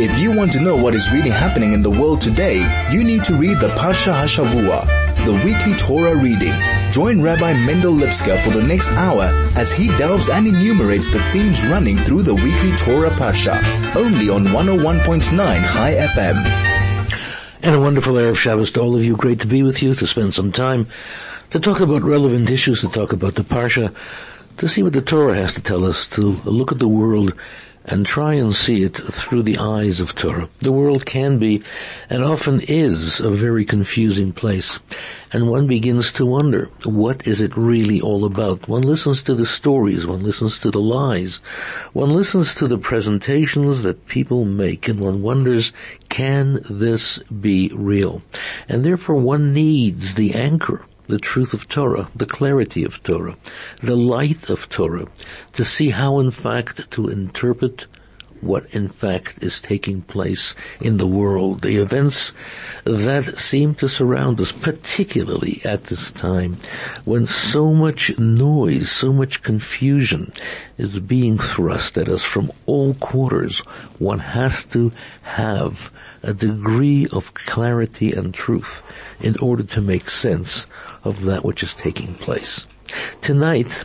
If you want to know what is really happening in the world today, you need to read the Parsha Hashavua, the weekly Torah reading. Join Rabbi Mendel Lipskar for the next hour as he delves and enumerates the themes running through the weekly Torah Parsha, only on 101.9 Chai FM. And a wonderful Erev Shabbos to all of you. Great to be with you, to spend some time, to talk about relevant issues, to talk about the Parsha, to see what the Torah has to tell us, to look at the world and try and see it through the eyes of Torah. The world can be, and often is, a very confusing place. And one begins to wonder, what is it really all about? One listens to the stories, one listens to the lies, one listens to the presentations that people make, and one wonders, can this be real? And therefore one needs the anchor, the truth of Torah, the clarity of Torah, the light of Torah, to see how in fact to interpret what in fact is taking place in the world, the events that seem to surround us, particularly at this time when so much noise, so much confusion is being thrust at us from all quarters. One has to have a degree of clarity and truth in order to make sense of that which is taking place. Tonight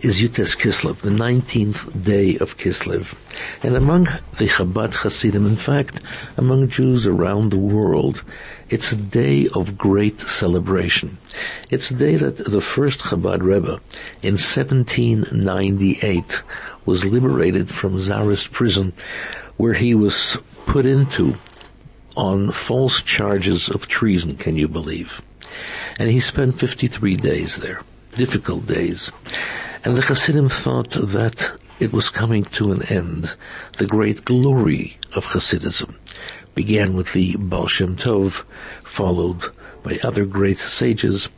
is Yutes Kislev, the 19th day of Kislev. And among the Chabad Hasidim, in fact, among Jews around the world, it's a day of great celebration. It's a day that the first Chabad Rebbe in 1798 was liberated from Tsarist prison, where he was put into on false charges of treason, can you believe? And he spent 53 days there, difficult days. And the Hasidim thought that it was coming to an end. The great glory of Hasidism began with the Baal Shem Tov, followed by other great sages,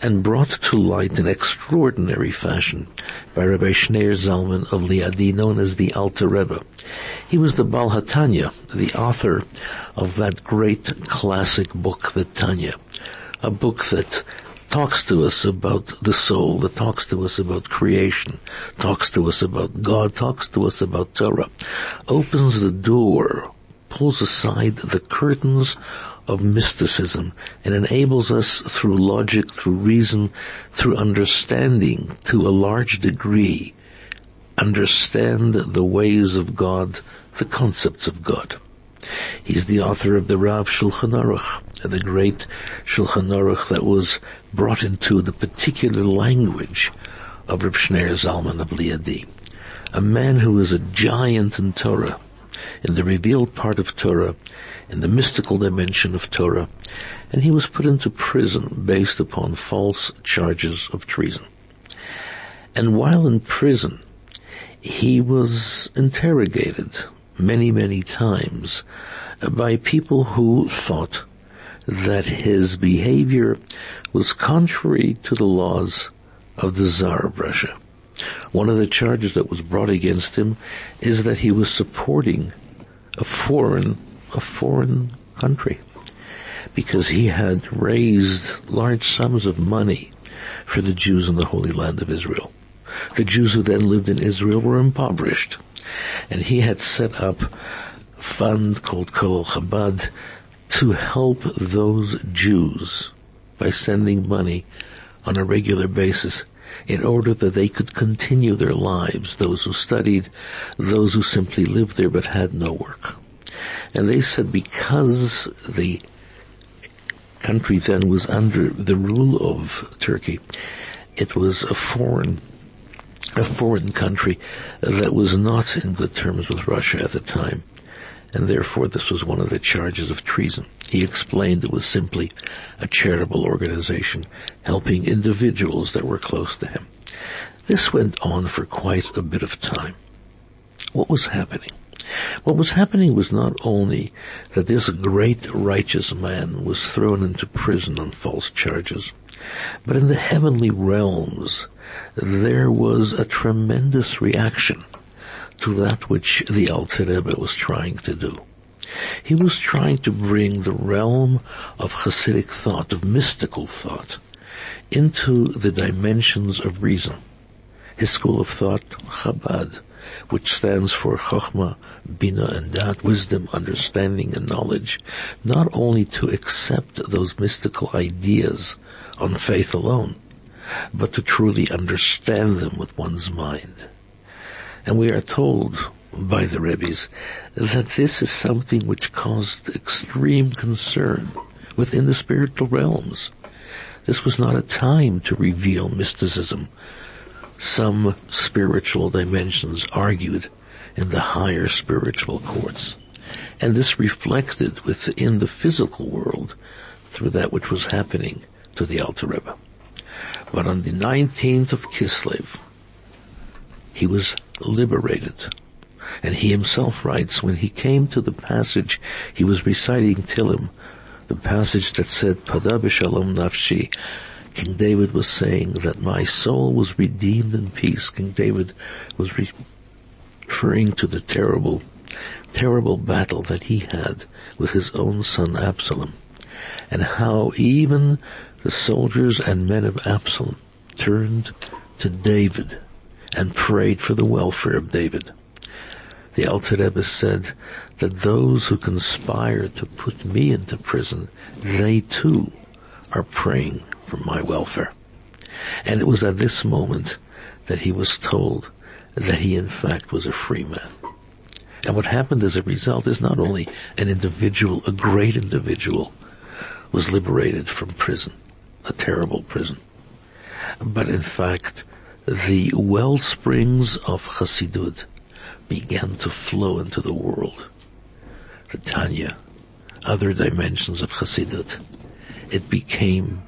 and brought to light in extraordinary fashion by Rabbi Shneur Zalman of Liadi, known as the Alter Rebbe. He was the Baal HaTanya, the author of that great classic book, the Tanya, a book that talks to us about the soul, that talks to us about creation, talks to us about God, talks to us about Torah, opens the door, pulls aside the curtains of mysticism, and enables us through logic, through reason, through understanding, to a large degree, understand the ways of God, the concepts of God. He's the author of the Rav Shulchan Aruch, the great Shulchan Aruch that was brought into the particular language of Rav Shneur Zalman of Liadi, a man who is a giant in Torah, in the revealed part of Torah, in the mystical dimension of Torah, and he was put into prison based upon false charges of treason. And while in prison, he was interrogated many, many times by people who thought that his behavior was contrary to the laws of the Tsar of Russia. One of the charges that was brought against him is that he was supporting a foreign country, because he had raised large sums of money for the Jews in the Holy Land of Israel. The Jews who then lived in Israel were impoverished, and he had set up a fund called Kol Chabad to help those Jews by sending money on a regular basis in order that they could continue their lives, those who studied, those who simply lived there but had no work. And they said because the country then was under the rule of Turkey, it was a foreign country that was not in good terms with Russia at the time, and therefore this was one of the charges of treason. He explained it was simply a charitable organization helping individuals that were close to him. This went on for quite a bit of time. What was happening? What was happening was not only that this great righteous man was thrown into prison on false charges, but in the heavenly realms there was a tremendous reaction to that which the Alter Rebbe was trying to do. He was trying to bring the realm of Hasidic thought, of mystical thought, into the dimensions of reason. His school of thought, Chabad, which stands for Chokhmah, Bina, and Dat, wisdom, understanding, and knowledge, not only to accept those mystical ideas on faith alone, but to truly understand them with one's mind. And we are told by the Rebbes that this is something which caused extreme concern within the spiritual realms. This was not a time to reveal mysticism. Some spiritual dimensions argued in the higher spiritual courts, and this reflected within the physical world through that which was happening to the Alter Rebbe. But on the 19th of Kislev, he was liberated. And he himself writes, when he came to the passage, he was reciting Tilim, the passage that said, "Pada b'shalom nafshi." King David was saying that my soul was redeemed in peace. King David was referring to the terrible, terrible battle that he had with his own son Absalom, and how even the soldiers and men of Absalom turned to David and prayed for the welfare of David. The Alter Rebbe said that those who conspire to put me into prison, they too are praying for my welfare. And it was at this moment that he was told that he in fact was a free man. And what happened as a result is not only an individual, a great individual, was liberated from prison, a terrible prison, but in fact the well springs of Chassidut began to flow into the world. The Tanya, other dimensions of Chassidut, it became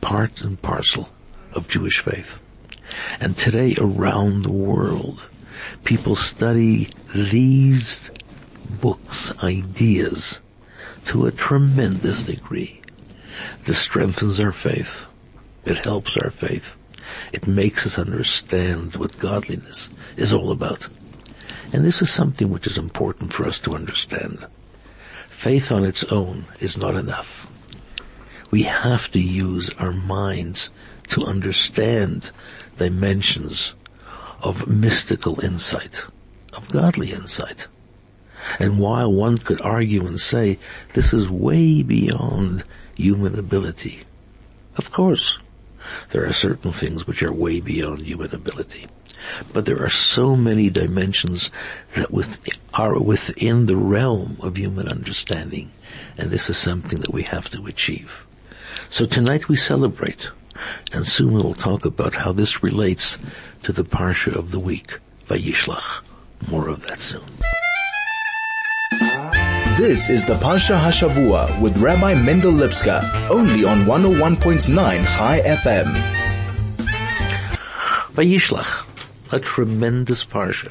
part and parcel of Jewish faith. And today around the world, people study these books, ideas, to a tremendous degree. This strengthens our faith. It helps our faith. It makes us understand what godliness is all about. And this is something which is important for us to understand. Faith on its own is not enough. We have to use our minds to understand dimensions of mystical insight, of godly insight. And while one could argue and say, this is way beyond human ability, of course, there are certain things which are way beyond human ability. But there are so many dimensions that are within the realm of human understanding. And this is something that we have to achieve. So tonight we celebrate. And soon we will talk about how this relates to the Parsha of the week, Vayishlach. More of that soon. This is the Parsha Hashavua with Rabbi Mendel Lipskar, only on 101.9 Chai FM. Vayishlach, a tremendous Parsha.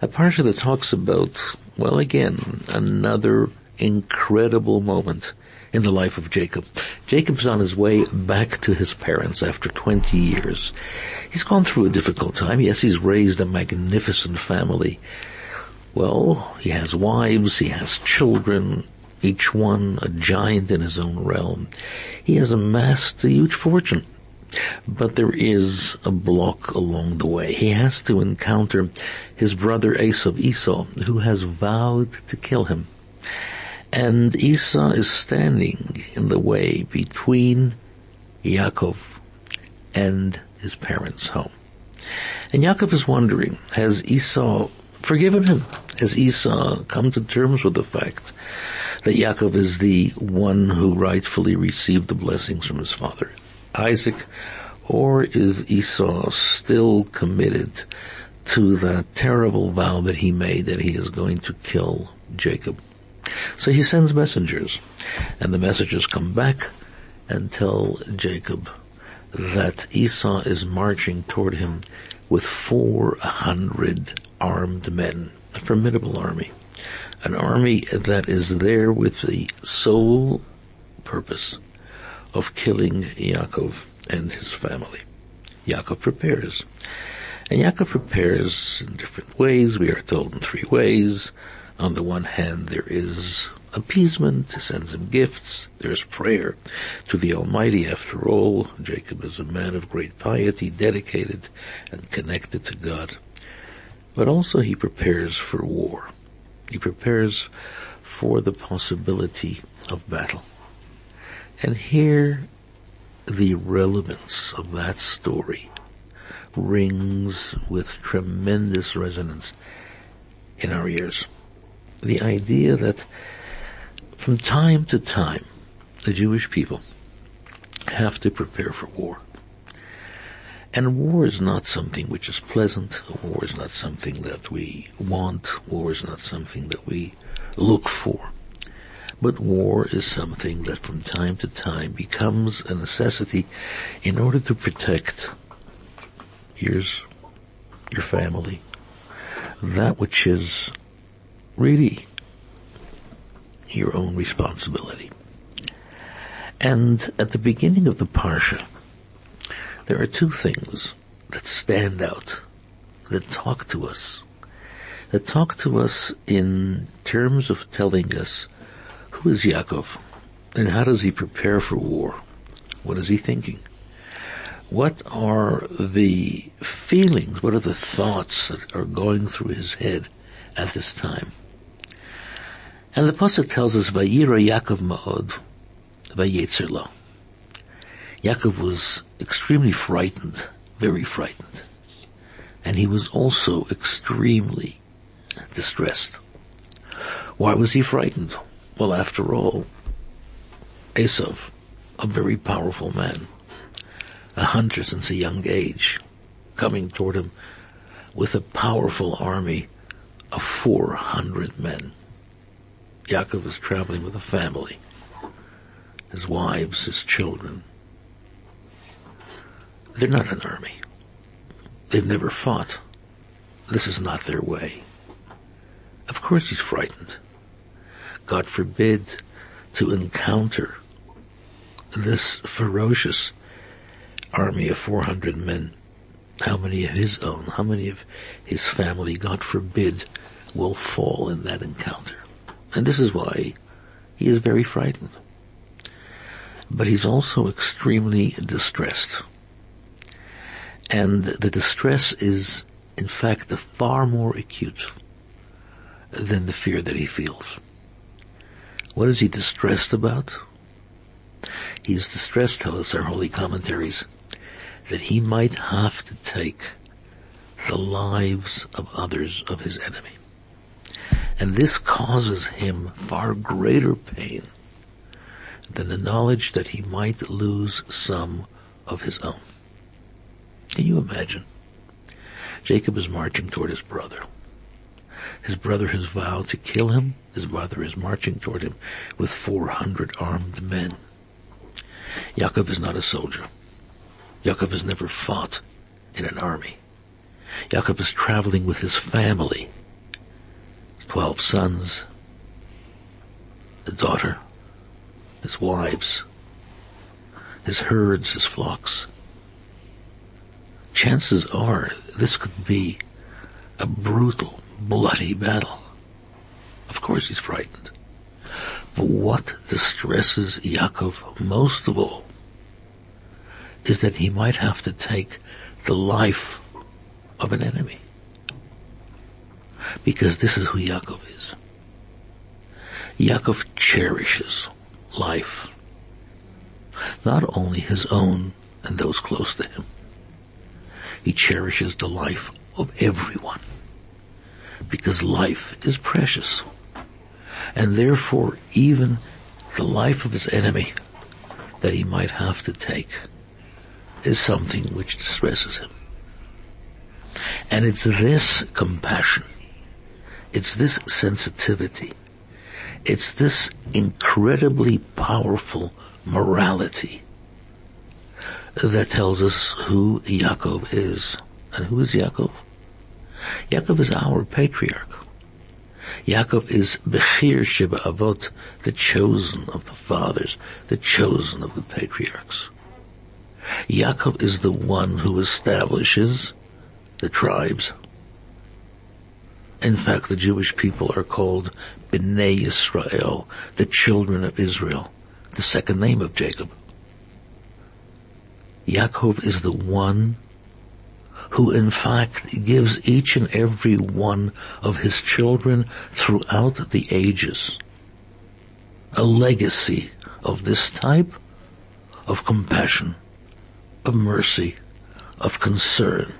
A Parsha that talks about, well, again, another incredible moment in the life of Jacob. Jacob's on his way back to his parents after 20 years. He's gone through a difficult time. Yes, he's raised a magnificent family. Well, he has wives, he has children, each one a giant in his own realm. He has amassed a huge fortune. But there is a block along the way. He has to encounter his brother Esau, who has vowed to kill him. And Esau is standing in the way between Yaakov and his parents' home. And Yaakov is wondering, has Esau forgiven him? Has Esau come to terms with the fact that Yaakov is the one who rightfully received the blessings from his father, Isaac? Or is Esau still committed to the terrible vow that he made that he is going to kill Jacob? So he sends messengers, and the messengers come back and tell Jacob that Esau is marching toward him with 400 armed men, a formidable army, an army that is there with the sole purpose of killing Yaakov and his family. Yaakov prepares. And Yaakov prepares in different ways. We are told in three ways. On the one hand, there is appeasement, sends him gifts, there's prayer to the Almighty. After all, Jacob is a man of great piety, dedicated and connected to God. but also he prepares for war. He prepares for the possibility of battle. And here, the relevance of that story rings with tremendous resonance in our ears. The idea that from time to time, the Jewish people have to prepare for war. And war is not something which is pleasant. War is not something that we want. War is not something that we look for. But war is something that from time to time becomes a necessity in order to protect yours, your family, that which is really your own responsibility. And at the beginning of the Parsha, there are two things that stand out, that talk to us in terms of telling us who is Yaakov and how does he prepare for war? What is he thinking? What are the feelings, what are the thoughts that are going through his head at this time? And the pasuk tells us, Vayira Yaakov Ma'od, v'yitzirla. Yaakov was extremely frightened, very frightened. And he was also extremely distressed. Why was he frightened? Well, after all, Esau, a very powerful man, a hunter since a young age, coming toward him with a powerful army of 400 men. Yaakov is traveling with a family, his wives, his children. They're not an army. They've never fought. This is not their way. Of course he's frightened. God forbid to encounter this ferocious army of 400 men. How many of his own, how many of his family, God forbid, will fall in that encounter? And this is why he is very frightened. But he's also extremely distressed. And the distress is, in fact, far more acute than the fear that he feels. What is he distressed about? He's distressed, tell us our holy commentaries, that he might have to take the lives of others, of his enemy. And this causes him far greater pain than the knowledge that he might lose some of his own. Can you imagine? Jacob is marching toward his brother. His brother has vowed to kill him. His brother is marching toward him with 400 armed men. Yaakov is not a soldier. Yaakov has never fought in an army. Yaakov is traveling with his family. 12 sons, a daughter, his wives, his herds, his flocks. Chances are this could be a brutal, bloody battle. Of course he's frightened. But what distresses Yaakov most of all is that he might have to take the life of an enemy. Because this is who Yaakov is. Yaakov cherishes life. Not only his own and those close to him. He cherishes the life of everyone. Because life is precious. And therefore, even the life of his enemy that he might have to take is something which distresses him. And it's this compassion, it's this sensitivity, it's this incredibly powerful morality that tells us who Yaakov is. And who is Yaakov? Yaakov is our patriarch. Yaakov is bechir shebaavot, the chosen of the fathers, the chosen of the patriarchs. Yaakov is the one who establishes the tribes. In fact, the Jewish people are called B'nai Yisrael, the children of Israel, the second name of Jacob. Yaakov is the one who in fact gives each and every one of his children throughout the ages a legacy of this type of compassion, of mercy, of concern,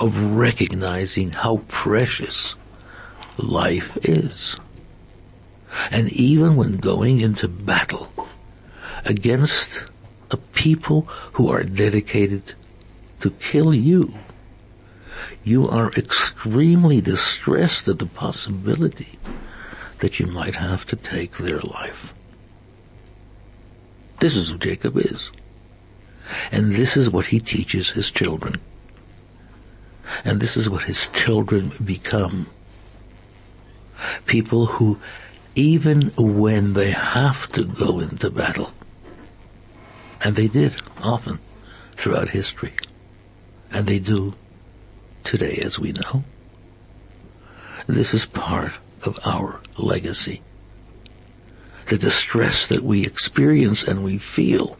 of recognizing how precious life is. And even when going into battle against a people who are dedicated to kill you, you are extremely distressed at the possibility that you might have to take their life. This is who Jacob is. And this is what he teaches his children. And this is what his children become. People who, even when they have to go into battle, and they did often throughout history, and they do today as we know, this is part of our legacy. The distress that we experience and we feel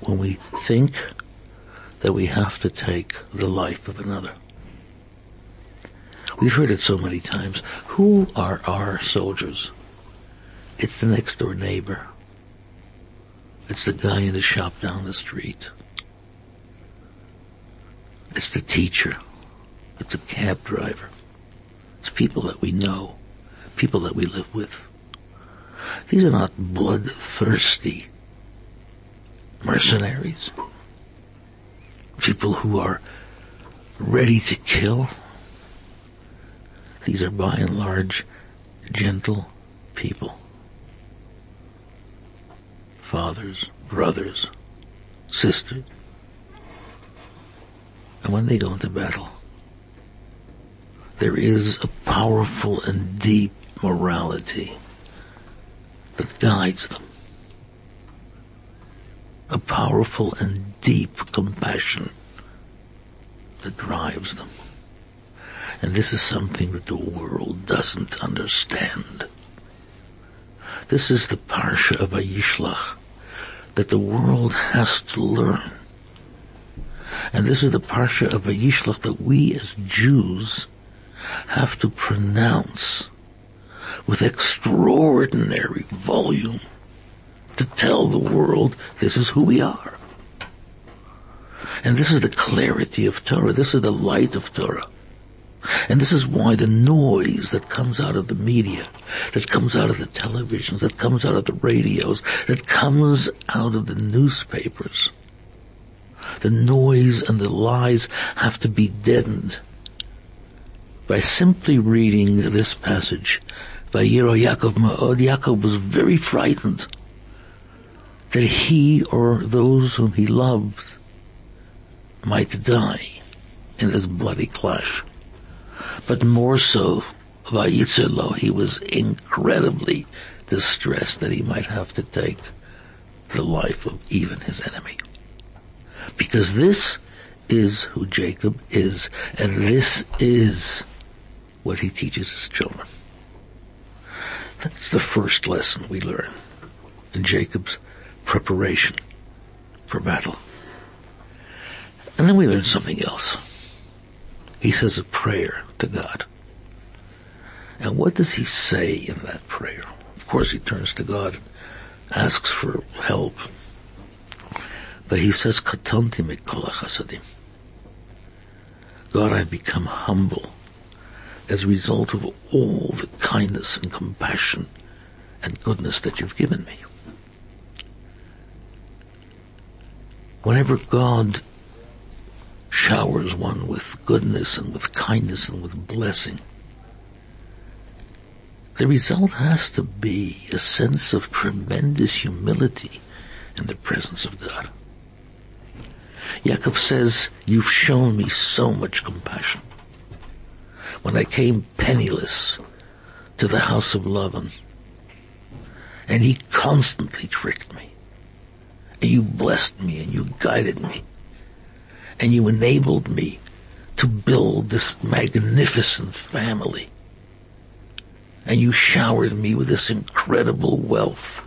when we think that we have to take the life of another. We've heard it so many times. Who are our soldiers? It's the next door neighbor. It's the guy in the shop down the street. It's the teacher. It's the cab driver. It's people that we know, people that we live with. These are not bloodthirsty mercenaries, people who are ready to kill. These are by and large gentle people. Fathers, brothers, sisters. And when they go into battle, there is a powerful and deep morality that guides them. A powerful and deep compassion that drives them. And this is something that the world doesn't understand. This is the Parsha of Vayishlach that the world has to learn. And this is the Parsha of Vayishlach that we as Jews have to pronounce with extraordinary volume to tell the world this is who we are. And this is the clarity of Torah. This is the light of Torah. And this is why the noise that comes out of the media, that comes out of the televisions, that comes out of the radios, that comes out of the newspapers, the noise and the lies have to be deadened by simply reading this passage. Vayira Yaakov Ma'od, Yaakov was very frightened that he or those whom he loved might die in this bloody clash. But more so, v'yitzirla, he was incredibly distressed that he might have to take the life of even his enemy. Because this is who Jacob is, and this is what he teaches his children. That's the first lesson we learn in Jacob's preparation for battle. And then we learn something else. He says a prayer to God. And what does he say in that prayer? Of course he turns to God, asks for help. But he says, Katonti mikol hachasadim. God, I've become humble as a result of all the kindness and compassion and goodness that you've given me. Whenever God showers one with goodness and with kindness and with blessing, the result has to be a sense of tremendous humility in the presence of God. Yaakov says, you've shown me so much compassion. When I came penniless to the house of Lavan, and he constantly tricked me, and you blessed me and you guided me, and you enabled me to build this magnificent family. And you showered me with this incredible wealth.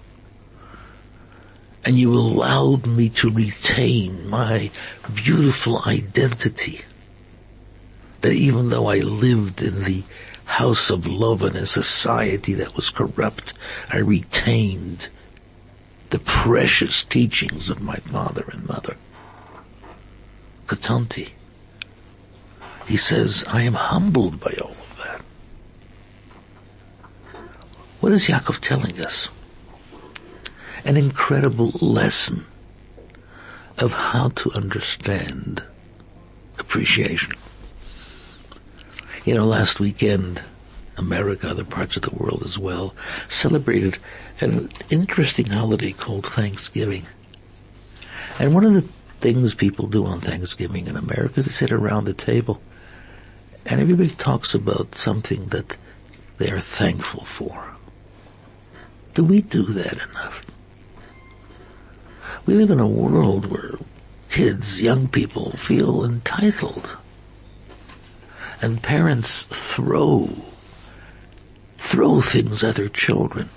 and you allowed me to retain my beautiful identity, that even though I lived in the house of love and a society that was corrupt, I retained the precious teachings of my father and mother. Katonti. He says, I am humbled by all of that. What is Yaakov telling us? An incredible lesson of how to understand appreciation. You know, last weekend, America, other parts of the world as well, celebrated an interesting holiday called Thanksgiving. And one of the things people do on Thanksgiving in America is they sit around the table and everybody talks about something that they are thankful for. Do we do that enough? We live in a world where kids, young people, feel entitled. And parents throw things at their children,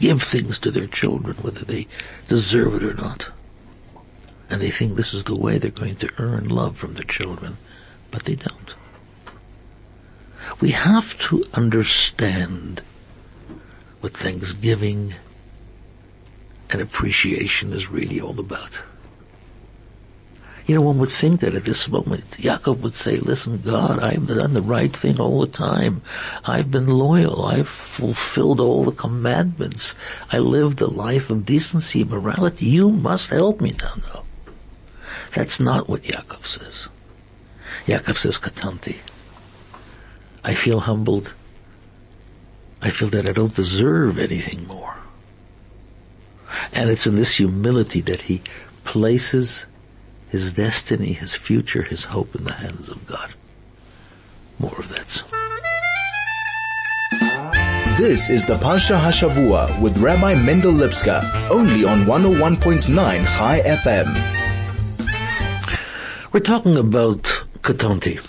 give things to their children, whether they deserve it or not. And they think this is the way they're going to earn love from their children, but they don't. We have to understand what Thanksgiving and appreciation is really all about. You know, one would think that at this moment, Yaakov would say, listen, God, I've done the right thing all the time. I've been loyal. I've fulfilled all the commandments. I lived a life of decency, morality. You must help me now. No. That's not what Yaakov says. Yaakov says, Katanti, I feel humbled. I feel that I don't deserve anything more. And it's in this humility that he places his destiny, his future, his hope in the hands of God. More of that. This is the Parsha Hashavua with Rabbi Mendel Lipskar, only on 101.9 Chai FM. We're talking about Katonti,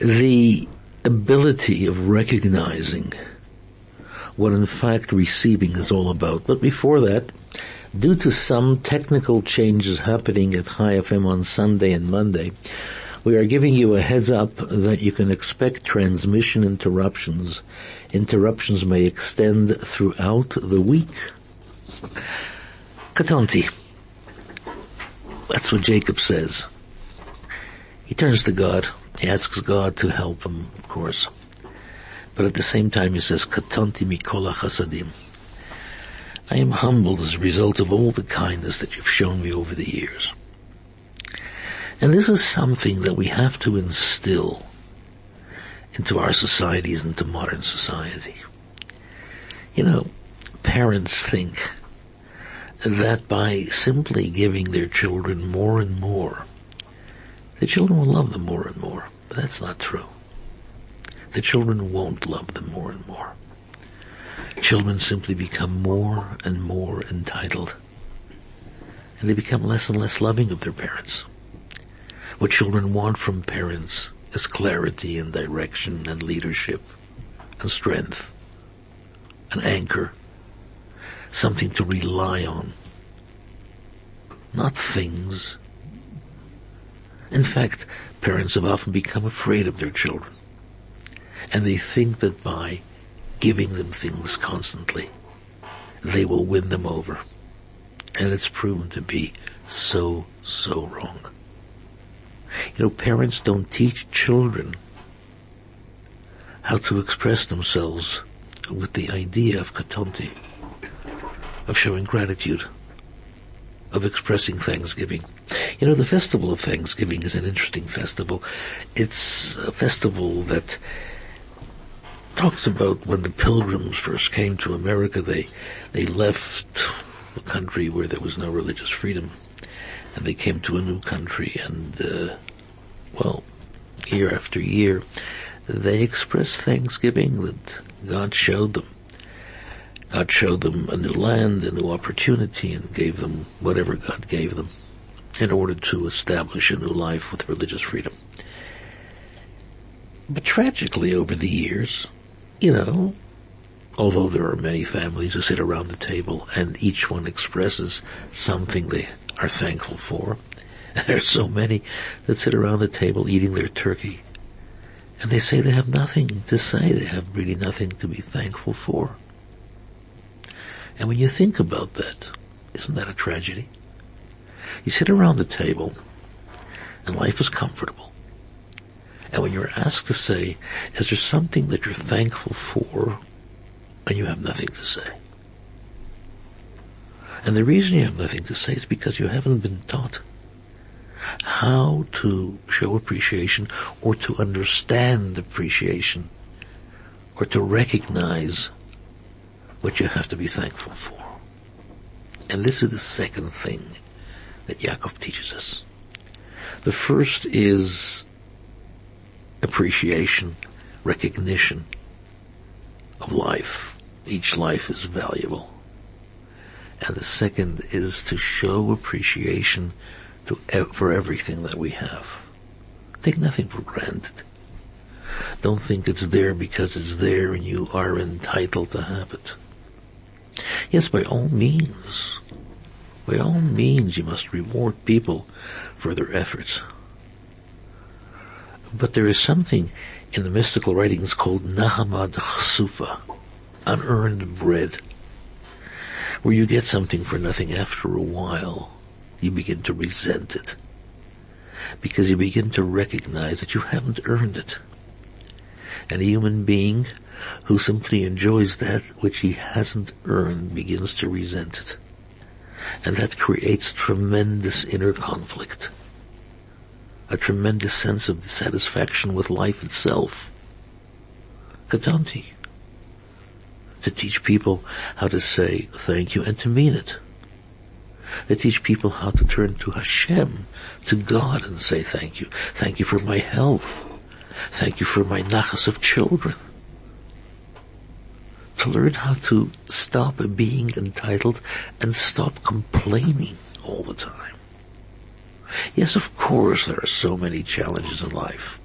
the ability of recognizing what in fact receiving is all about. But before that, due to some technical changes happening at Chai FM on Sunday and Monday, we are giving you a heads up that you can expect transmission interruptions. Interruptions may extend throughout the week. Katonti. That's what Jacob says. He turns to God. He asks God to help him, of course. But at the same time he says, Katonti mikol hachasadim. I am humbled as a result of all the kindness that you've shown me over the years. And this is something that we have to instill into our societies, into modern society. You know, parents think that by simply giving their children more and more, the children will love them more and more. But that's not true. The children won't love them more and more. Children simply become more and more entitled. And they become less and less loving of their parents. What children want from parents is clarity and direction and leadership and strength, an anchor, something to rely on, not things. In fact, parents have often become afraid of their children. And they think that by giving them things constantly, they will win them over. And it's proven to be so wrong. You know, parents don't teach children how to express themselves with the idea of katonti, of showing gratitude, of expressing thanksgiving. You know, the festival of Thanksgiving is an interesting festival. It's a festival that talks about when the pilgrims first came to America. They left a country where there was no religious freedom, and they came to a new country, and year after year they expressed thanksgiving that God showed them a new land, a new opportunity, and gave them whatever God gave them in order to establish a new life with religious freedom. But tragically, over the years, you know, although there are many families who sit around the table and each one expresses something they are thankful for. And there are so many that sit around the table eating their turkey, and they say they have nothing to say. They have really nothing to be thankful for. And when you think about that, isn't that a tragedy? You sit around the table, and life is comfortable. And when you're asked to say, is there something that you're thankful for, and you have nothing to say? And the reason you have nothing to say is because you haven't been taught how to show appreciation, or to understand appreciation, or to recognize what you have to be thankful for. And this is the second thing that Yaakov teaches us. The first is appreciation, recognition of life. Each life is valuable. And the second is to show appreciation for everything that we have. Take nothing for granted. Don't think it's there because it's there and you are entitled to have it. Yes, by all means you must reward people for their efforts. But there is something in the mystical writings called Nahamad Chsufa, unearned bread, where you get something for nothing. After a while, you begin to resent it, because you begin to recognize that you haven't earned it. And a human being who simply enjoys that which he hasn't earned begins to resent it. And that creates tremendous inner conflict, a tremendous sense of dissatisfaction with life itself. Katonti. To teach people how to say thank you and to mean it. To teach people how to turn to Hashem, to God, and say thank you. Thank you for my health. Thank you for my nachas of children. To learn how to stop being entitled and stop complaining all the time. Yes, of course, there are so many challenges in life.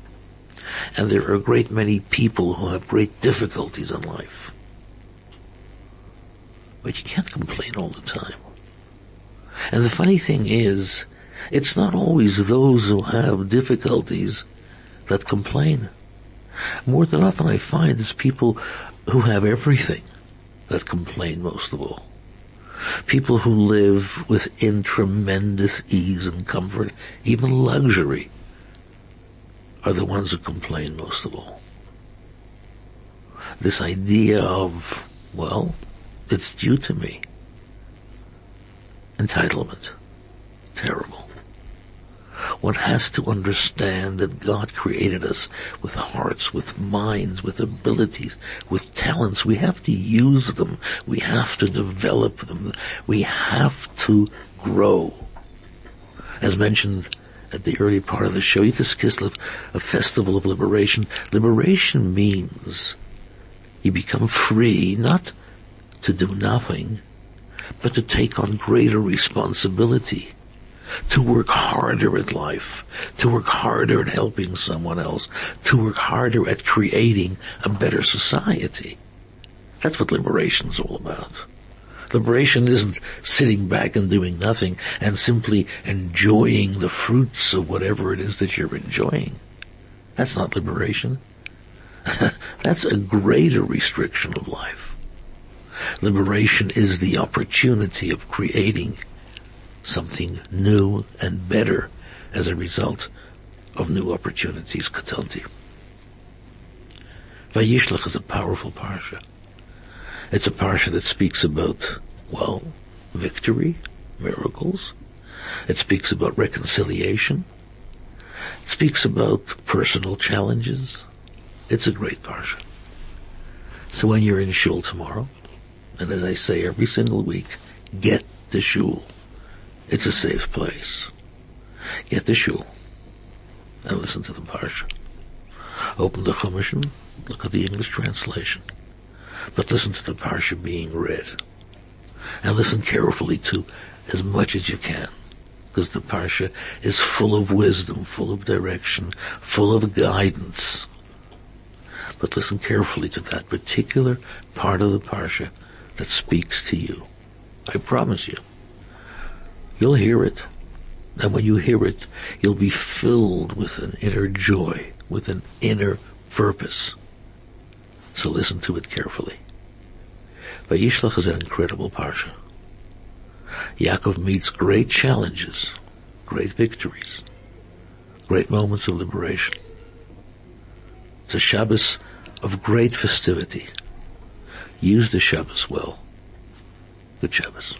And there are a great many people who have great difficulties in life. But you can't complain all the time. And the funny thing is, it's not always those who have difficulties that complain. More than often I find it's people who have everything that complain most of all. People who live within tremendous ease and comfort, even luxury, are the ones who complain most of all. This idea of, well, it's due to me. Entitlement. Terrible. One has to understand that God created us with hearts, with minds, with abilities, with talents. We have to use them. We have to develop them. We have to grow. As mentioned at the early part of the show, Yutes Kislev, a festival of liberation. Liberation means you become free, not to do nothing, but to take on greater responsibility, to work harder at life, to work harder at helping someone else, to work harder at creating a better society. That's what liberation is all about. Liberation isn't sitting back and doing nothing and simply enjoying the fruits of whatever it is that you're enjoying. That's not liberation. That's a greater restriction of life. Liberation is the opportunity of creating something new and better as a result of new opportunities. Katonti. Vayishlach is a powerful parsha. It's a parsha that speaks about, well, victory, miracles. It speaks about reconciliation. It speaks about personal challenges. It's a great parsha. So when you're in shul tomorrow, and as I say every single week, get to shul. It's a safe place. Get the shul and listen to the parsha. Open the Chumash and look at the English translation. But listen to the parsha being read. And listen carefully to as much as you can, because the parsha is full of wisdom, full of direction, full of guidance. But listen carefully to that particular part of the Parsha that speaks to you. I promise you. You'll hear it. And when you hear it, you'll be filled with an inner joy, with an inner purpose. So listen to it carefully. Vayishlach is an incredible Parsha. Yaakov meets great challenges, great victories, great moments of liberation. It's a Shabbos of great festivity. Use the Shabbos well. Good Shabbos.